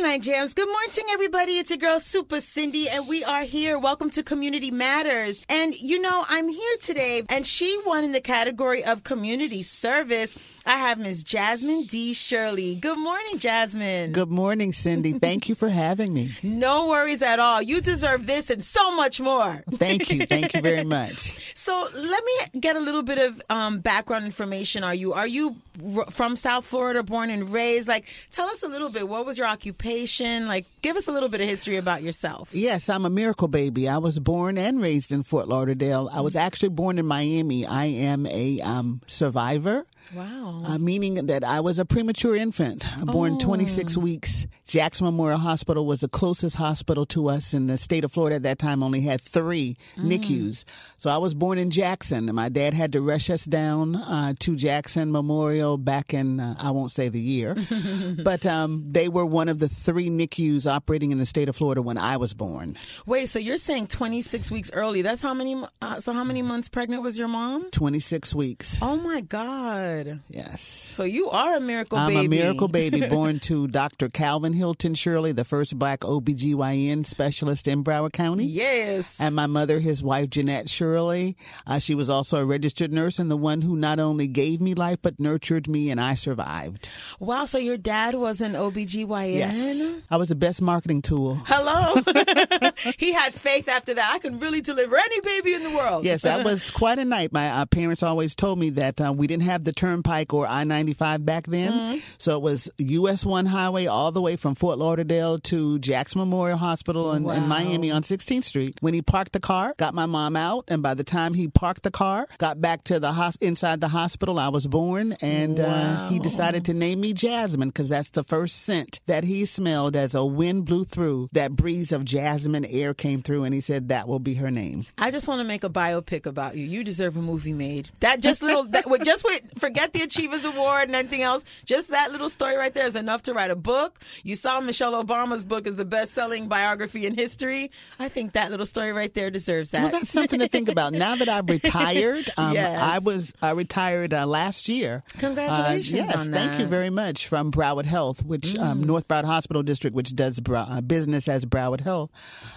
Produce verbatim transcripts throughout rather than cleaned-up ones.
Friday Night Jams. Good morning, everybody. It's your girl, Super Cindy, and we are here. Welcome to Community Matters. And, you know, I'm here today, and she won in the category of community service. I have Miss Jasmin D. Shirley. Good morning, Jasmin. Good morning, Cindy. Thank you for having me. No worries at all. You deserve this and so much more. Thank you. Thank you very much. So let me get a little bit of um, background information. Are you, are you from South Florida, born and raised? Like, tell us a little bit. What was your occupation? Like, give us a little bit of history about yourself. Yes, I'm a miracle baby. I was born and raised in Fort Lauderdale. I was actually born in Miami. I am a um, survivor. Wow. Uh, meaning that I was a premature infant, born oh. twenty-six weeks. Jackson Memorial Hospital was the closest hospital to us in the state of Florida at that time, only had three mm. N I C Us. So I was born in Jackson, and my dad had to rush us down uh, to Jackson Memorial back in, uh, I won't say the year, but um, they were one of the three N I C Us operating in the state of Florida when I was born. Wait, so you're saying twenty-six weeks early. That's how many, uh, so how many months pregnant was your mom? twenty-six weeks. Oh my God. Yes. So you are a miracle I'm baby. I'm a miracle baby born to Doctor Calvin Hilton Shirley, the first black O B G Y N specialist in Broward County. Yes. And my mother, his wife, Jeanette Shirley. Uh, she was also a registered nurse and the one who not only gave me life, but nurtured me, and I survived. Wow. So your dad was an O B G Y N? Yes. I was the best marketing tool. Hello. He had faith after that. I can really deliver any baby in the world. Yes, that was quite a night. My uh, parents always told me that uh, we didn't have the term Turnpike or I ninety-five back then. Mm-hmm. So it was U S one highway all the way from Fort Lauderdale to Jackson Memorial Hospital in, wow. in Miami on sixteenth street. When he parked the car, got my mom out, and by the time he parked the car, got back to the hos- inside the hospital, I was born, and wow. uh, he decided to name me Jasmin because that's the first scent that he smelled as a wind blew through. That breeze of jasmine air came through, and he said that will be her name. I just want to make a biopic about you. You deserve a movie made. That just little, that, just with, forget Get the Achievers Award and anything else. Just that little story right there is enough to write a book. You saw Michelle Obama's book is the best-selling biography in history. I think that little story right there deserves that. Well, that's something to think about. Now that I've retired, um, yes. I was I retired uh, last year. Congratulations! Uh, yes, on that. Thank you very much from Broward Health, which mm. um, North Broward Hospital District, which does bra- uh, business as Broward Health.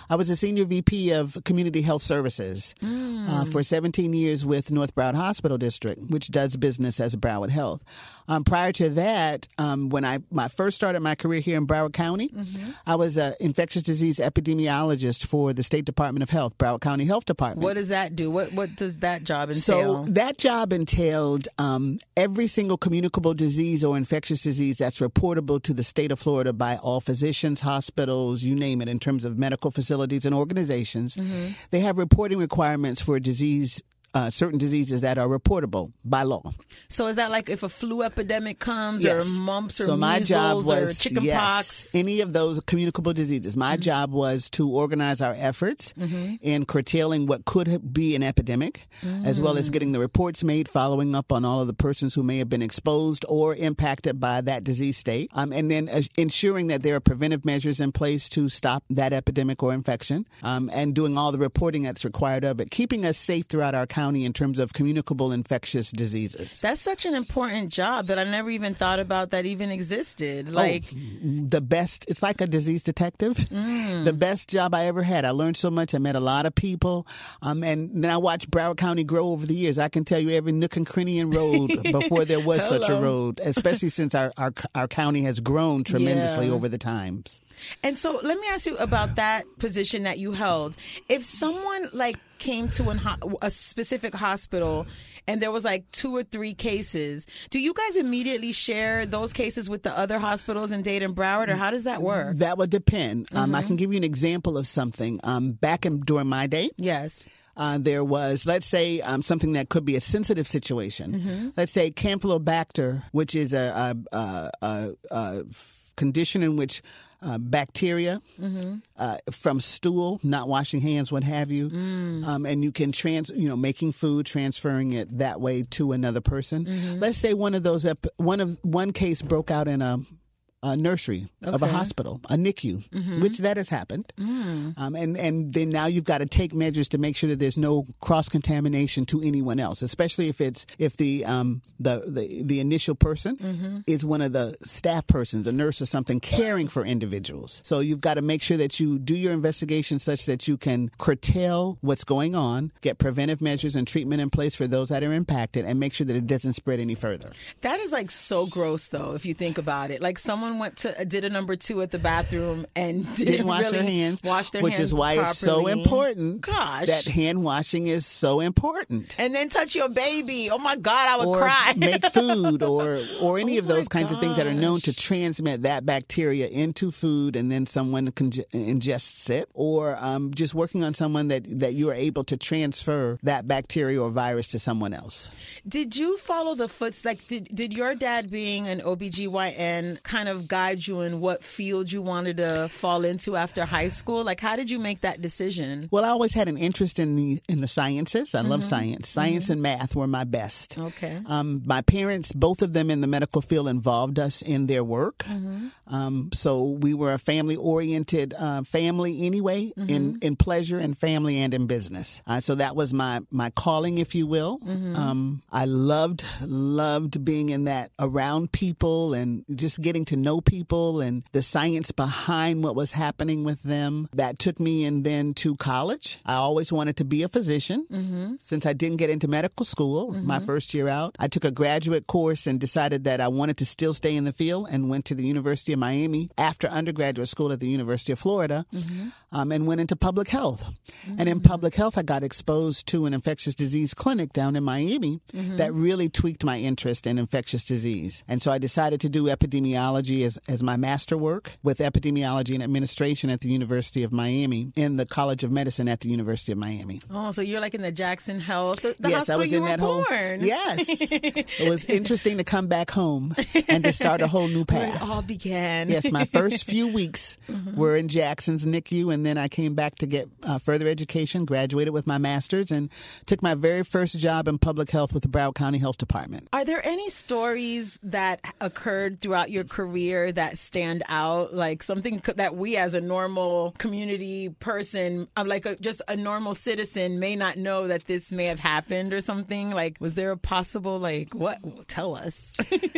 I was a senior V P of Community Health Services mm. uh, for seventeen years with North Broward Hospital District, which does business as Broward Health. Um, prior to that, um, when I my first started my career here in Broward County, mm-hmm. I was an infectious disease epidemiologist for the State Department of Health, Broward County Health Department. What does that do? What what does that job entail? So that job entailed um, every single communicable disease or infectious disease that's reportable to the state of Florida by all physicians, hospitals, you name it, in terms of medical facilities and organizations. Mm-hmm. They have reporting requirements for disease Uh, certain diseases that are reportable by law. So is that like if a flu epidemic comes yes. or mumps or so my measles job was, or chicken yes, pox? Any of those communicable diseases. My mm-hmm. job was to organize our efforts mm-hmm. in curtailing what could be an epidemic, mm-hmm. as well as getting the reports made, following up on all of the persons who may have been exposed or impacted by that disease state, um, and then uh, ensuring that there are preventive measures in place to stop that epidemic or infection, um, and doing all the reporting that's required of it, keeping us safe throughout our country. County in terms of communicable infectious diseases. That's such an important job that I never even thought about that even existed. Like oh, the best, it's like a disease detective. Mm. The best job I ever had. I learned so much. I met a lot of people. Um, and then I watched Broward County grow over the years. I can tell you every nook and cranny and road before there was such a road, especially since our, our, our county has grown tremendously yeah. over the times. And so let me ask you about that position that you held. If someone like came to an ho- a specific hospital and there was like two or three cases, do you guys immediately share those cases with the other hospitals in Dade and Broward, or how does that work? That would depend. Mm-hmm. Um, I can give you an example of something. Um, back in, during my day. Yes. Uh, there was, let's say, um, something that could be a sensitive situation. Mm-hmm. Let's say Campylobacter, which is a, a, a, a, a condition in which Uh, bacteria mm-hmm. uh, from stool, not washing hands, what have you, mm. um, and you can trans, you know, making food, transferring it that way to another person. Mm-hmm. Let's say one of those, ep- one of one case broke out in a a nursery okay. of a hospital, a N I C U, mm-hmm. which that has happened. Mm. Um, and, and then now you've got to take measures to make sure that there's no cross-contamination to anyone else, especially if it's if the um, the, the, the initial person mm-hmm. is one of the staff persons, a nurse or something, caring for individuals. So you've got to make sure that you do your investigation such that you can curtail what's going on, get preventive measures and treatment in place for those that are impacted, and make sure that it doesn't spread any further. That is like so gross, though, if you think about it. Like someone went to did a number two at the bathroom and didn't, didn't wash really their hands, wash their which hands is why properly. It's so important. Gosh, that hand washing is so important. And then touch your baby. Oh my God, I would or cry. Make food or or any oh of those gosh. kinds of things that are known to transmit that bacteria into food, and then someone con- ingests it. Or um, just working on someone that that you are able to transfer that bacteria or virus to someone else. Did you follow the foots? Like, did did your dad being an O B G Y N kind of guide you in what field you wanted to fall into after high school? Like, how did you make that decision? Well, I always had an interest in the in the sciences. I mm-hmm. love science. Science mm-hmm. and math were my best. Okay. Um, my parents, both of them in the medical field, involved us in their work. Mm-hmm. Um, so we were a family-oriented uh, family anyway, mm-hmm. in, in pleasure and family and in business. Uh, so that was my, my calling, if you will. Mm-hmm. Um, I loved, loved being in that around people and just getting to know people and the science behind what was happening with them. That took me and then to college. I always wanted to be a physician. Mm-hmm. Since I didn't get into medical school mm-hmm. my first year out, I took a graduate course and decided that I wanted to still stay in the field and went to the University of Miami after undergraduate school at the University of Florida mm-hmm. um, and went into public health. Mm-hmm. And in public health, I got exposed to an infectious disease clinic down in Miami mm-hmm. that really tweaked my interest in infectious disease. And so I decided to do epidemiology As, as my master work with epidemiology and administration at the University of Miami in the College of Medicine at the University of Miami. Oh, so you're like in the Jackson Health, the yes, hospital I was you in were that born. Whole, yes. It was interesting to come back home and to start a whole new path. It all began. Yes, my first few weeks mm-hmm. were in Jackson's N I C U, and then I came back to get uh, further education, graduated with my master's, and took my very first job in public health with the Broward County Health Department. Are there any stories that occurred throughout your career that stand out, like something that we as a normal community person, like a, just a normal citizen, may not know that this may have happened or something? Like, was there a possible, like, what? Tell us.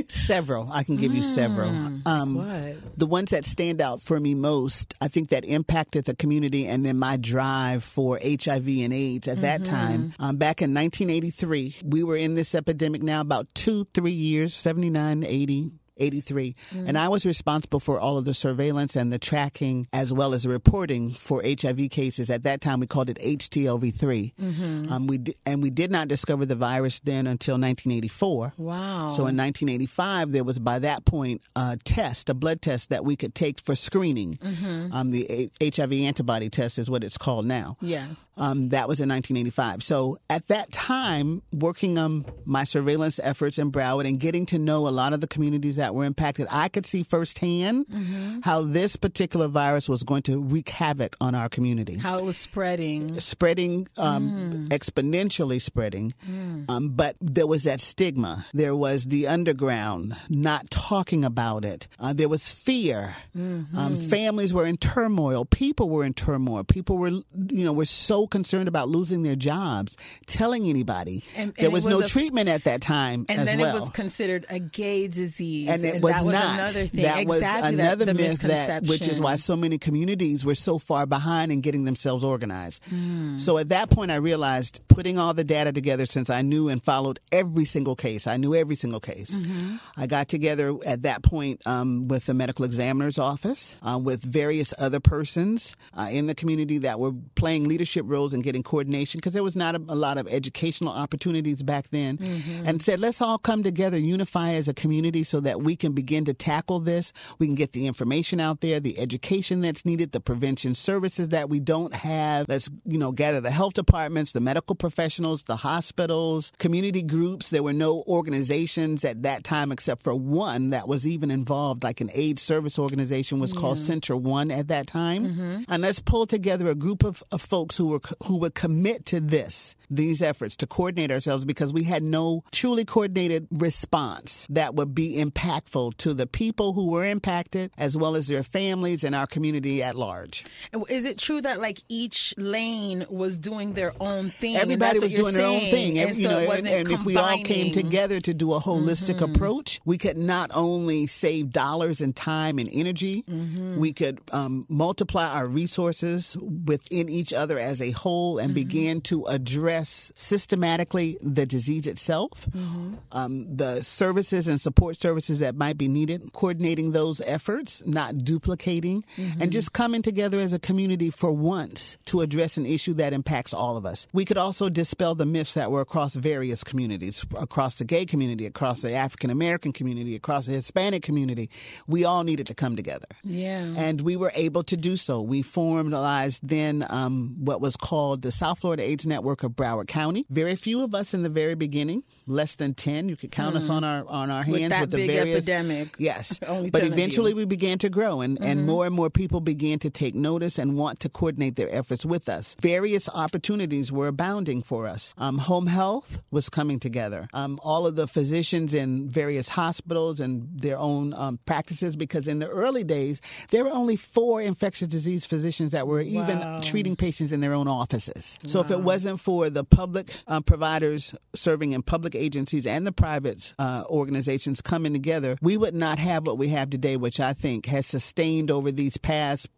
Several. I can give mm, you several. Um, what? The ones that stand out for me most, I think that impacted the community and then my drive for H I V and AIDS at mm-hmm. that time. Um, back in nineteen eighty-three, we were in this epidemic now about two, three years, seventy-nine, eighty, eighty-three. Mm-hmm. And I was responsible for all of the surveillance and the tracking as well as the reporting for H I V cases. At that time, we called it H T L V three. Mm-hmm. Um, we d- and we did not discover the virus then until nineteen eighty-four. Wow. So in nineteen eighty-five, there was by that point a test, a blood test that we could take for screening. Mm-hmm. Um, the a- H I V antibody test is what it's called now. Yes. Um, that was in nineteen eighty-five. So at that time, working on my surveillance efforts in Broward and getting to know a lot of the communities that were impacted, I could see firsthand mm-hmm. how this particular virus was going to wreak havoc on our community. How it was spreading. Spreading, um, mm. exponentially spreading. Mm. Um, but there was that stigma. There was the underground, not talking about it. Uh, there was fear. Mm-hmm. Um, families were in turmoil. People were in turmoil. People were, you know, were so concerned about losing their jobs, telling anybody. And, and there was, was no a, treatment at that time as well. And then it was considered a gay disease. And it and was that not. Was another thing. That exactly was another that, myth, that, which is why so many communities were so far behind in getting themselves organized. Mm. So at that point, I realized putting all the data together, since I knew and followed every single case, I knew every single case. Mm-hmm. I got together at that point um, with the medical examiner's office, uh, with various other persons uh, in the community that were playing leadership roles and getting coordination, because there was not a, a lot of educational opportunities back then, mm-hmm. and said, let's all come together, unify as a community so that we can begin to tackle this. We can get the information out there, the education that's needed, the prevention services that we don't have. Let's, you know, gather the health departments, the medical professionals, the hospitals, community groups. There were no organizations at that time except for one that was even involved, like an AIDS service organization was yeah. called Center One at that time. Mm-hmm. And let's pull together a group of, of folks who were who would commit to this, these efforts to coordinate ourselves, because we had no truly coordinated response that would be impactful impactful to the people who were impacted, as well as their families and our community at large. Is it true that like each lane was doing their own thing? Everybody was doing their own thing. And, you know, and, and if we all came together to do a holistic mm-hmm. approach, we could not only save dollars and time and energy, mm-hmm. we could um, multiply our resources within each other as a whole and mm-hmm. begin to address systematically the disease itself, mm-hmm. um, the services and support services that might be needed, coordinating those efforts, not duplicating, mm-hmm. and just coming together as a community for once to address an issue that impacts all of us. We could also dispel the myths that were across various communities, across the gay community, across the African-American community, across the Hispanic community. We all needed to come together. Yeah. And we were able to do so. We formalized then um, what was called the South Florida AIDS Network of Broward County. Very few of us in the very beginning, less than ten. You could count mm. us on our on our hands with, that with the big various epidemic. Yes. But eventually we began to grow and, mm-hmm. and more and more people began to take notice and want to coordinate their efforts with us. Various opportunities were abounding for us. Um, home health was coming together. Um, all of the physicians in various hospitals and their own um, practices, because in the early days, there were only four infectious disease physicians that were even wow. treating patients in their own offices. So wow. if it wasn't for the public um, providers serving in public agencies and the private uh, organizations coming together, we would not have what we have today, which I think has sustained over these past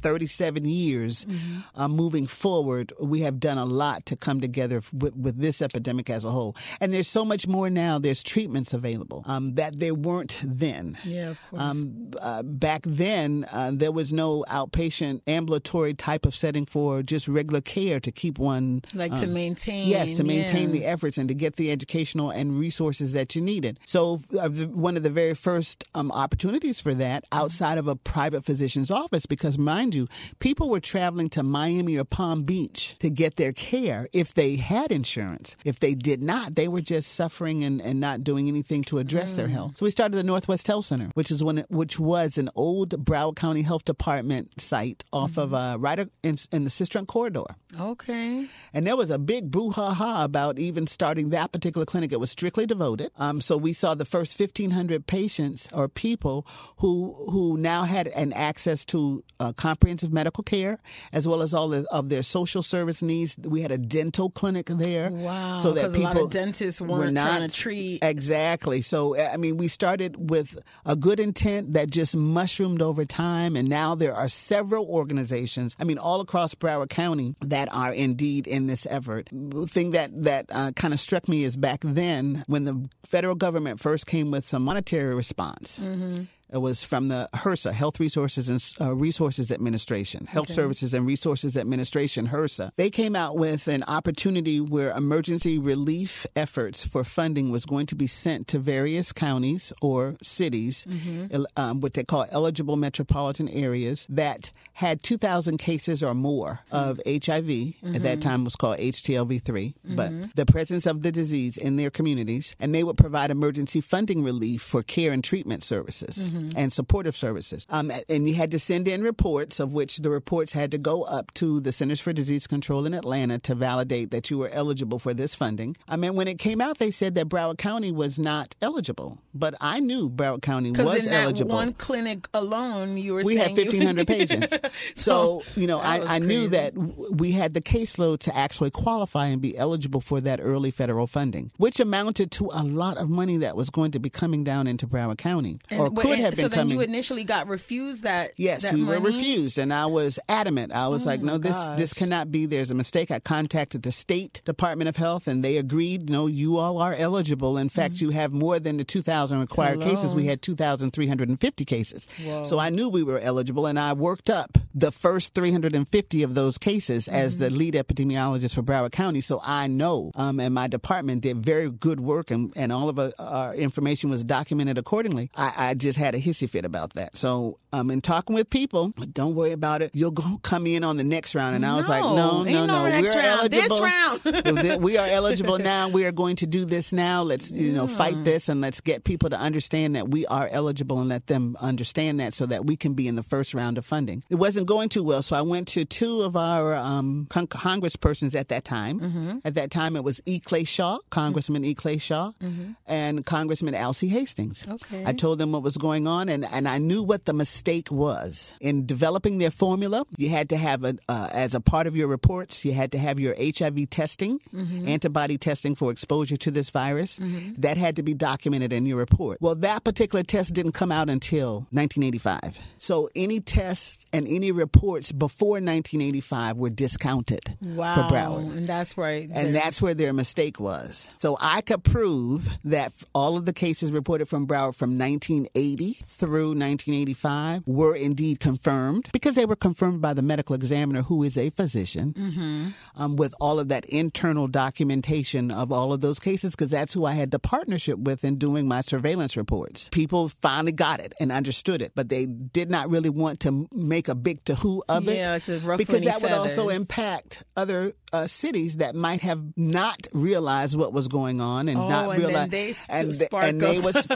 thirty-seven years mm-hmm. uh, moving forward. We have done a lot to come together with, with this epidemic as a whole. And there's so much more now. There's treatments available um, that there weren't then. Yeah, of course. Um, uh, back then, uh, there was no outpatient ambulatory type of setting for just regular care to keep one. Like um, to maintain. Yes, to maintain yeah. the efforts and to get the educational and resources that you needed. So uh, one of the very first um, opportunities for that outside of a private physician's office, because mind you, people were traveling to Miami or Palm Beach to get their care if they had insurance. If they did not, they were just suffering and, and not doing anything to address mm. their health. So we started the Northwest Health Center, which is one, which was an old Broward County Health Department site off mm-hmm. of uh, right in, in the Sistrunk Corridor. Okay. And there was a big brouhaha about even starting that particular clinic. It was strictly devoted. Um, so we saw the first fifteen hundred patients or people who who now had an access to uh, comprehensive medical care, as well as all of their social service needs. We had a dental clinic there. Wow. So that people, a lot of dentists weren't were not, trying to treat. Exactly. So, I mean, we started with a good intent that just mushroomed over time. And now there are several organizations, I mean, all across Broward County that are indeed in this effort. The thing that, that uh, kind of struck me is back then when the federal government first came with some monetary response. Mm-hmm. It was from the H R S A, Health Resources and uh, Resources Administration, Health okay. Services and Resources Administration, H R S A. They came out with an opportunity where emergency relief efforts for funding was going to be sent to various counties or cities, mm-hmm. um, what they call eligible metropolitan areas, that had two thousand cases or more of mm-hmm. H I V, mm-hmm. at that time was called H T L V three, mm-hmm. but the presence of the disease in their communities, and they would provide emergency funding relief for care and treatment services. Mm-hmm. and supportive services. Um, and you had to send in reports, of which the reports had to go up to the Centers for Disease Control in Atlanta to validate that you were eligible for this funding. I mean, when it came out, they said that Broward County was not eligible, but I knew Broward County was in that eligible. One clinic alone, you were we saying had fifteen hundred patients. So, you know, I, I knew that we had the caseload to actually qualify and be eligible for that early federal funding, which amounted to a lot of money that was going to be coming down into Broward County, and, or could and, have. So then coming. You initially got refused that Yes, that we money? Were refused. And I was adamant. I was oh like, no, this gosh. this cannot be. There's a mistake. I contacted the State Department of Health, and they agreed, no, you all are eligible. In fact, mm-hmm. you have more than the two thousand required Hello. cases. We had two thousand three hundred fifty cases. Whoa. So I knew we were eligible, and I worked up the first three hundred fifty of those cases mm-hmm. as the lead epidemiologist for Broward County. So I know, um, and my department did very good work, and, and all of our, our information was documented accordingly. I, I just had a hissy fit about that. So um, in talking with people, don't worry about it. You'll go come in on the next round. And I was no, like, no, no, no. no. We're round. eligible. This round. We are eligible now. We are going to do this now. Let's, you yeah. know, fight this, and let's get people to understand that we are eligible and let them understand that so that we can be in the first round of funding. It wasn't wasn't going too well, so I went to two of our um, con- congresspersons at that time. Mm-hmm. At that time, it was E. Clay Shaw, Congressman mm-hmm. E. Clay Shaw, mm-hmm. and Congressman Alcee Hastings. Okay. I told them what was going on, and, and I knew what the mistake was. In developing their formula, you had to have, a, uh, as a part of your reports, you had to have your H I V testing, mm-hmm. antibody testing for exposure to this virus. Mm-hmm. That had to be documented in your report. Well, that particular test didn't come out until nineteen eighty-five. So any tests and any reports before nineteen eighty-five were discounted wow. for Broward. And that's right. And there. That's where their mistake was. So I could prove that all of the cases reported from Broward from nineteen eighty through nineteen eighty-five were indeed confirmed because they were confirmed by the medical examiner, who is a physician, mm-hmm. um, with all of that internal documentation of all of those cases, because that's who I had the partnership with in doing my surveillance reports. People finally got it and understood it, but they did not really want to make a big to-who of it. Yeah, it's a rough because that would feathers. also impact other uh, cities that might have not realized what was going on and oh, not and realized. They and, st- and, and they was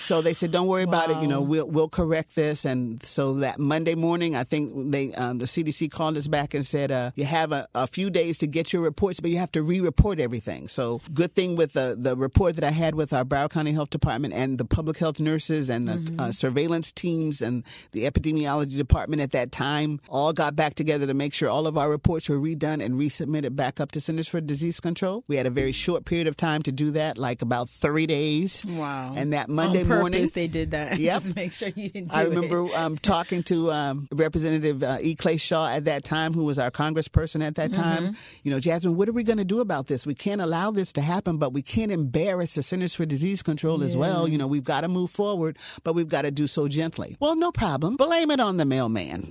so they said, "Don't worry wow. about it. You know, we'll we'll correct this." And so that Monday morning, I think they um, the C D C called us back and said, uh, "You have a, a few days to get your reports, but you have to re-report everything." So good thing with the the report that I had with our Broward County Health Department and the public health nurses and the mm-hmm. uh, surveillance teams and the epidemiology department at that time all got back together to make sure all of our reports were redone and resubmitted back up to Centers for Disease Control. We had a very short period of time to do that, like about thirty days. Wow. And that Monday On purpose, morning. they did that. Yep. Just make sure you didn't do I remember it. um, talking to um, Representative uh, E. Clay Shaw at that time, who was our congressperson at that time. Mm-hmm. You know, Jasmin, what are we going to do about this? We can't allow this to happen, but we can't embarrass the Centers for Disease Control yeah. as well. You know, we've got to move forward, but we've got to do so gently. Well, no problem. Blame it on the mailman.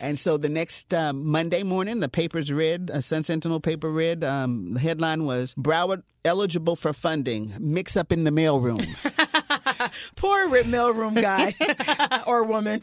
And so the next uh, Monday morning, the papers read, a Sun Sentinel paper read, um, the headline was, Broward eligible for funding, mix up in the mailroom. Poor mailroom guy or woman.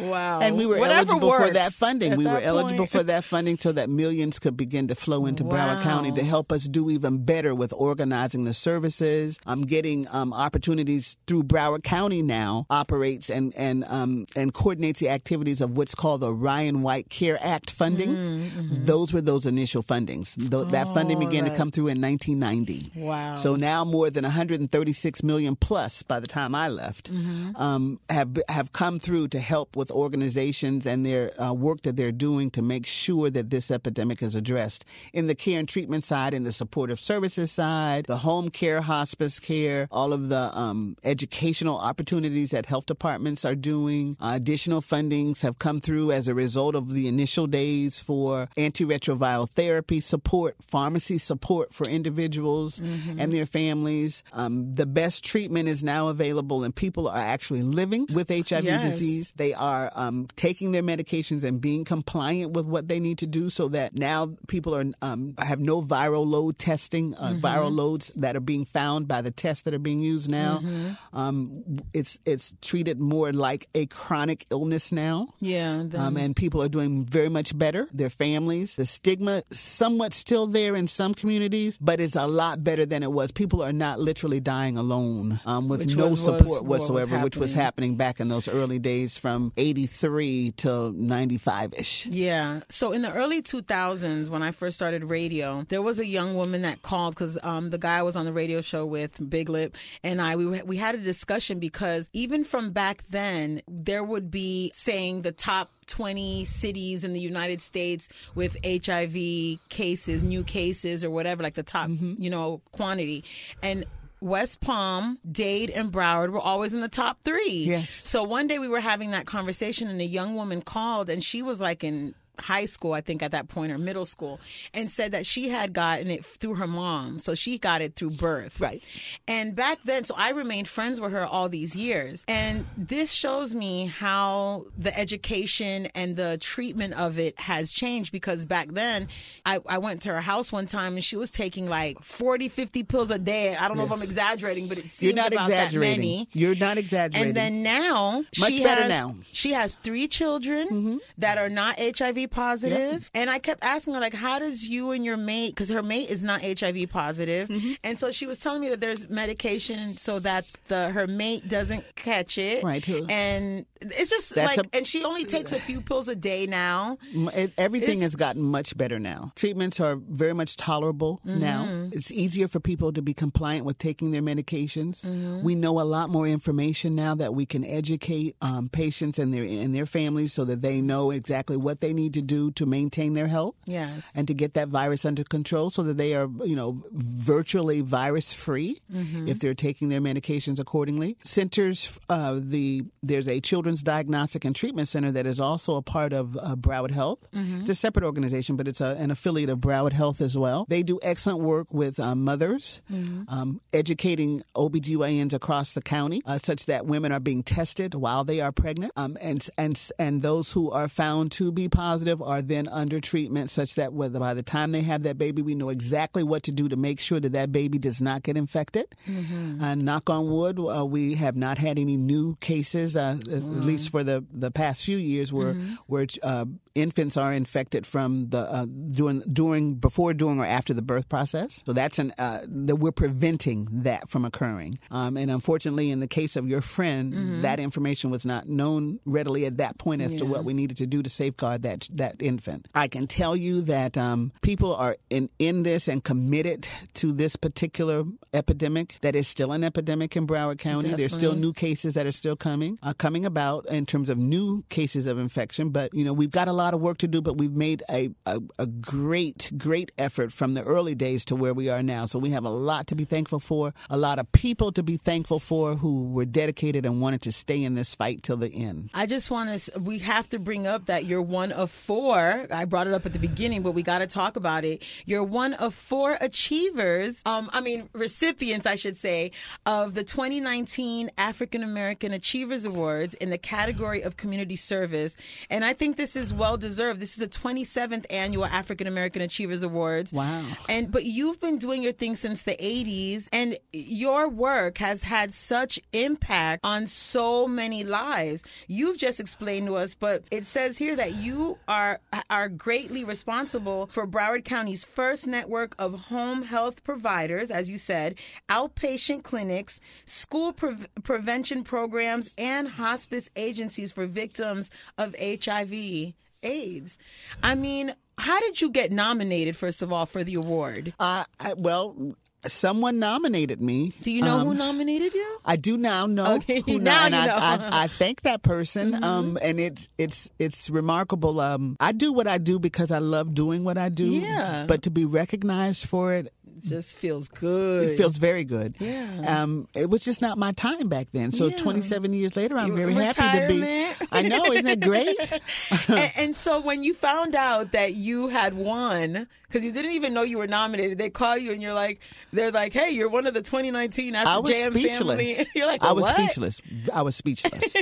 Wow. And we were Whatever eligible works. for that funding. At we that were point. eligible for that funding so that millions could begin to flow into wow. Broward County to help us do even better with organizing the services. I'm getting um, opportunities through Broward County now operates and and um, and coordinates the activities of what's called the Ryan White Care Act funding. Mm-hmm. Those were those initial fundings. Th- oh, that funding began right. to come through in nineteen ninety. Wow. So now more than one hundred thirty-six million plus by the time I left, mm-hmm. um, have have come through to help with organizations and their uh, work that they're doing to make sure that this epidemic is addressed in the care and treatment side, in the supportive services side, the home care, hospice care, all of the um, educational opportunities that health departments are doing. Uh, additional fundings have come through as a result of the initial days for antiretroviral therapy support, pharmacy support for individuals mm-hmm. and their families. Um, the best treatment is now available, and people are actually living with H I V yes. disease. They are um, taking their medications and being compliant with what they need to do so that now people are um, have no viral load testing, uh, mm-hmm. viral loads that are being found by the tests that are being used now. Mm-hmm. Um, it's it's treated more like a chronic illness now. Yeah. Then... Um, and people are doing very much better. Their families, the stigma somewhat still there in some communities, but it's a lot better than it was. People are not literally dying alone um, with which no was, support was, whatsoever, was which was happening back in those early days from eighty-three to ninety-five-ish. Yeah. So in the early two thousands, when I first started radio, there was a young woman that called because um, the guy I was on the radio show with, Big Lip, and I, we, were, we had a discussion because even from back then, there would be saying the top twenty cities in the United States with H I V cases, new cases or whatever, like the top, mm-hmm. you know, quantity. And West Palm, Dade, and Broward were always in the top three. Yes. So one day we were having that conversation and a young woman called and she was like in high school, I think at that point, or middle school, and said that she had gotten it through her mom. So she got it through birth. Right. And back then, so I remained friends with her all these years. And this shows me how the education and the treatment of it has changed because back then I, I went to her house one time and she was taking like forty, fifty pills a day. I don't yes. know if I'm exaggerating, but it seems about that many. You're not exaggerating. And then now, Much she better has, now. She has three children mm-hmm. that are not H I V positive. Yep. And I kept asking her, like, how does you and your mate, because her mate is not H I V positive. Mm-hmm. And so she was telling me that there's medication so that the her mate doesn't catch it. Right. And it's just That's like, a, and she only takes a few pills a day now. It, everything it's, has gotten much better now. Treatments are very much tolerable mm-hmm. now. It's easier for people to be compliant with taking their medications. Mm-hmm. We know a lot more information now that we can educate um, patients and their and their families so that they know exactly what they need to do to maintain their health. Yes. And to get that virus under control so that they are, you know, virtually virus free mm-hmm. if they're taking their medications accordingly. Centers, uh, the there's a Children's Diagnostic and Treatment Center that is also a part of uh, Broward Health. Mm-hmm. It's a separate organization, but it's a, an affiliate of Broward Health as well. They do excellent work with uh, mothers, mm-hmm. um, educating O B G Y Ns across the county, uh, such that women are being tested while they are pregnant. Um, and, and, and those who are found to be positive are then under treatment, such that whether by the time they have that baby, we know exactly what to do to make sure that that baby does not get infected. Mm-hmm. Uh, knock on wood, uh, we have not had any new cases, uh, mm-hmm. at least for the, the past few years, where mm-hmm. where uh, infants are infected from the uh, during during before, during, or after the birth process. So that's an uh, that we're preventing that from occurring. Um, and unfortunately, in the case of your friend, mm-hmm. that information was not known readily at that point as yeah. to what we needed to do to safeguard that that infant. I can tell you that um, people are in in this and committed to this particular epidemic. That is still an epidemic in Broward County. Definitely. There's still new cases that are still coming uh, coming about in terms of new cases of infection. But you know, we've got a lot of work to do, but we've made a, a, a great, great effort from the early days to where we are now. So we have a lot to be thankful for, a lot of people to be thankful for who were dedicated and wanted to stay in this fight till the end. I just want to, we have to bring up that you're one of four. I brought it up at the beginning, but we got to talk about it. You're one of four achievers, um, I mean recipients, I should say, of the twenty nineteen African-American Achievers Awards in the category of community service. And I think this is well deserved. This is the twenty-seventh annual African American Achievers Awards. Wow. And but you've been doing your thing since the eighties, and your work has had such impact on so many lives. You've just explained to us, but it says here that you are are greatly responsible for Broward County's first network of home health providers, as you said, outpatient clinics, school pre- prevention programs, and hospice agencies for victims of H I V. AIDS. I mean, how did you get nominated, first of all, for the award? Uh, I, well, someone nominated me. Do you know um, who nominated you? I do now know okay. who now nom- you know. I, I, I thank that person. Mm-hmm. Um, and it's it's it's remarkable. Um, I do what I do because I love doing what I do. Yeah. But to be recognized for it, just feels good. It feels very good. Yeah. Um, it was just not my time back then. So yeah. twenty-seven years later, I'm very Retirement. happy to be. I know. Isn't it great? and, and so when you found out that you had won, because you didn't even know you were nominated, they call you and you're like, they're like, hey, you're one of the twenty nineteen After I was Jam speechless. Family. You're like, well, I was what? speechless. I was speechless.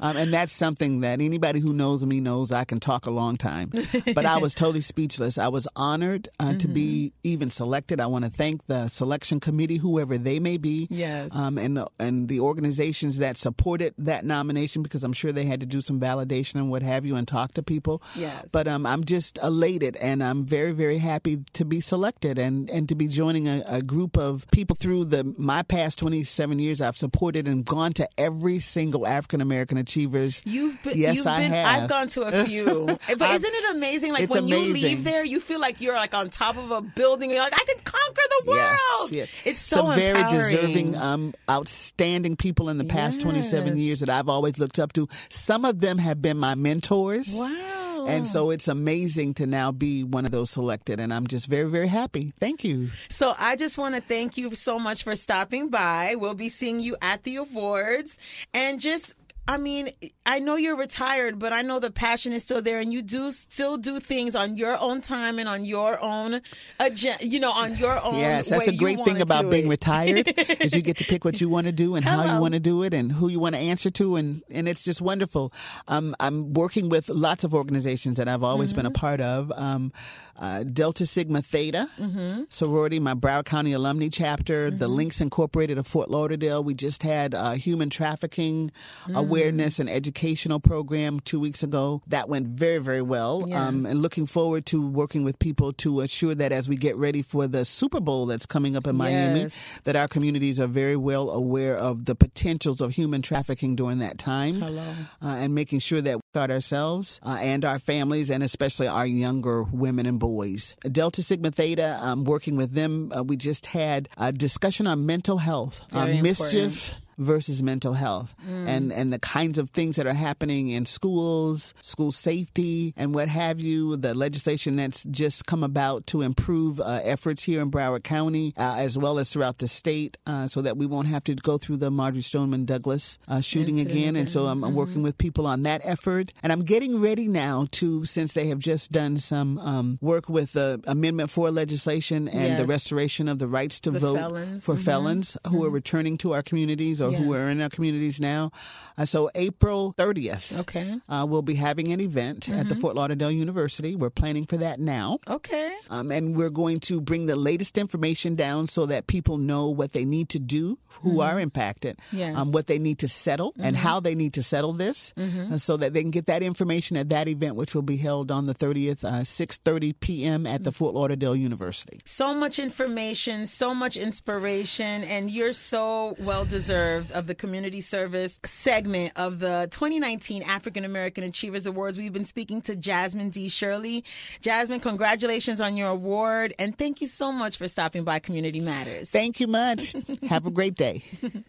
um, and that's something that anybody who knows me knows I can talk a long time. But I was totally speechless. I was honored uh, mm-hmm. to be even selected. I want to thank the selection committee, whoever they may be, yes. um, and, the, and the organizations that supported that nomination, because I'm sure they had to do some validation and what have you and talk to people. Yes. But um, I'm just elated, and I'm very, very happy to be selected and, and to be joining a, a group of people through the my past twenty-seven years. I've supported and gone to every single African-American Achievers. You've been, yes, you've I been, have. I've gone to a few. But isn't it amazing? Like when amazing. you leave there, you feel like you're like on top of a building. You're like, I can conquer the world. Yes, yes. It's so Some very empowering. deserving, um, outstanding people in the past yes. twenty-seven years that I've always looked up to. Some of them have been my mentors. Wow. And so it's amazing to now be one of those selected. And I'm just very, very happy. Thank you. So I just want to thank you so much for stopping by. We'll be seeing you at the awards. And just, I mean, I know you're retired, but I know the passion is still there, and you do still do things on your own time and on your own agenda, you know, on your own. Yes, that's way a great thing about being it. retired is you get to pick what you want to do and Hello. how you want to do it and who you want to answer to, and, and it's just wonderful. Um, I'm working with lots of organizations that I've always mm-hmm. been a part of. Um, uh, Delta Sigma Theta, mm-hmm. sorority, my Broward County alumni chapter, mm-hmm. the Lynx Incorporated of Fort Lauderdale. We just had uh, human trafficking mm-hmm. uh, awareness and educational program two weeks ago. That went very, very well. Yeah. Um, and looking forward to working with people to assure that as we get ready for the Super Bowl that's coming up in Miami, yes. that our communities are very well aware of the potentials of human trafficking during that time. Hello. Uh, and making sure that we guard ourselves uh, and our families, and especially our younger women and boys. Delta Sigma Theta, um, working with them, uh, we just had a discussion on mental health, uh, mischief versus mental health, mm. and, and the kinds of things that are happening in schools, school safety, and what have you, the legislation that's just come about to improve uh, efforts here in Broward County, uh, as well as throughout the state, uh, so that we won't have to go through the Marjory Stoneman Douglas uh, shooting again. again. And so I'm mm-hmm. working with people on that effort. And I'm getting ready now to, since they have just done some um, work with the Amendment four legislation and yes. the restoration of the rights to the vote felons. for mm-hmm. felons who mm-hmm. are returning to our communities, or Yeah. who are in our communities now. Uh, so April thirtieth, okay, uh, we'll be having an event mm-hmm. at the Fort Lauderdale University. We're planning for that now. Okay. Um, and we're going to bring the latest information down so that people know what they need to do, who mm-hmm. are impacted, yes. um, what they need to settle, mm-hmm. and how they need to settle this, mm-hmm. uh, so that they can get that information at that event, which will be held on the thirtieth, uh, six thirty p.m. at the Fort Lauderdale University. So much information, so much inspiration, and you're so well-deserved of the community service segment of the twenty nineteen African-American Achievers Awards. We've been speaking to Jasmin D. Shirley. Jasmin, congratulations on your award, and thank you so much for stopping by Community Matters. Thank you much. Have a great day.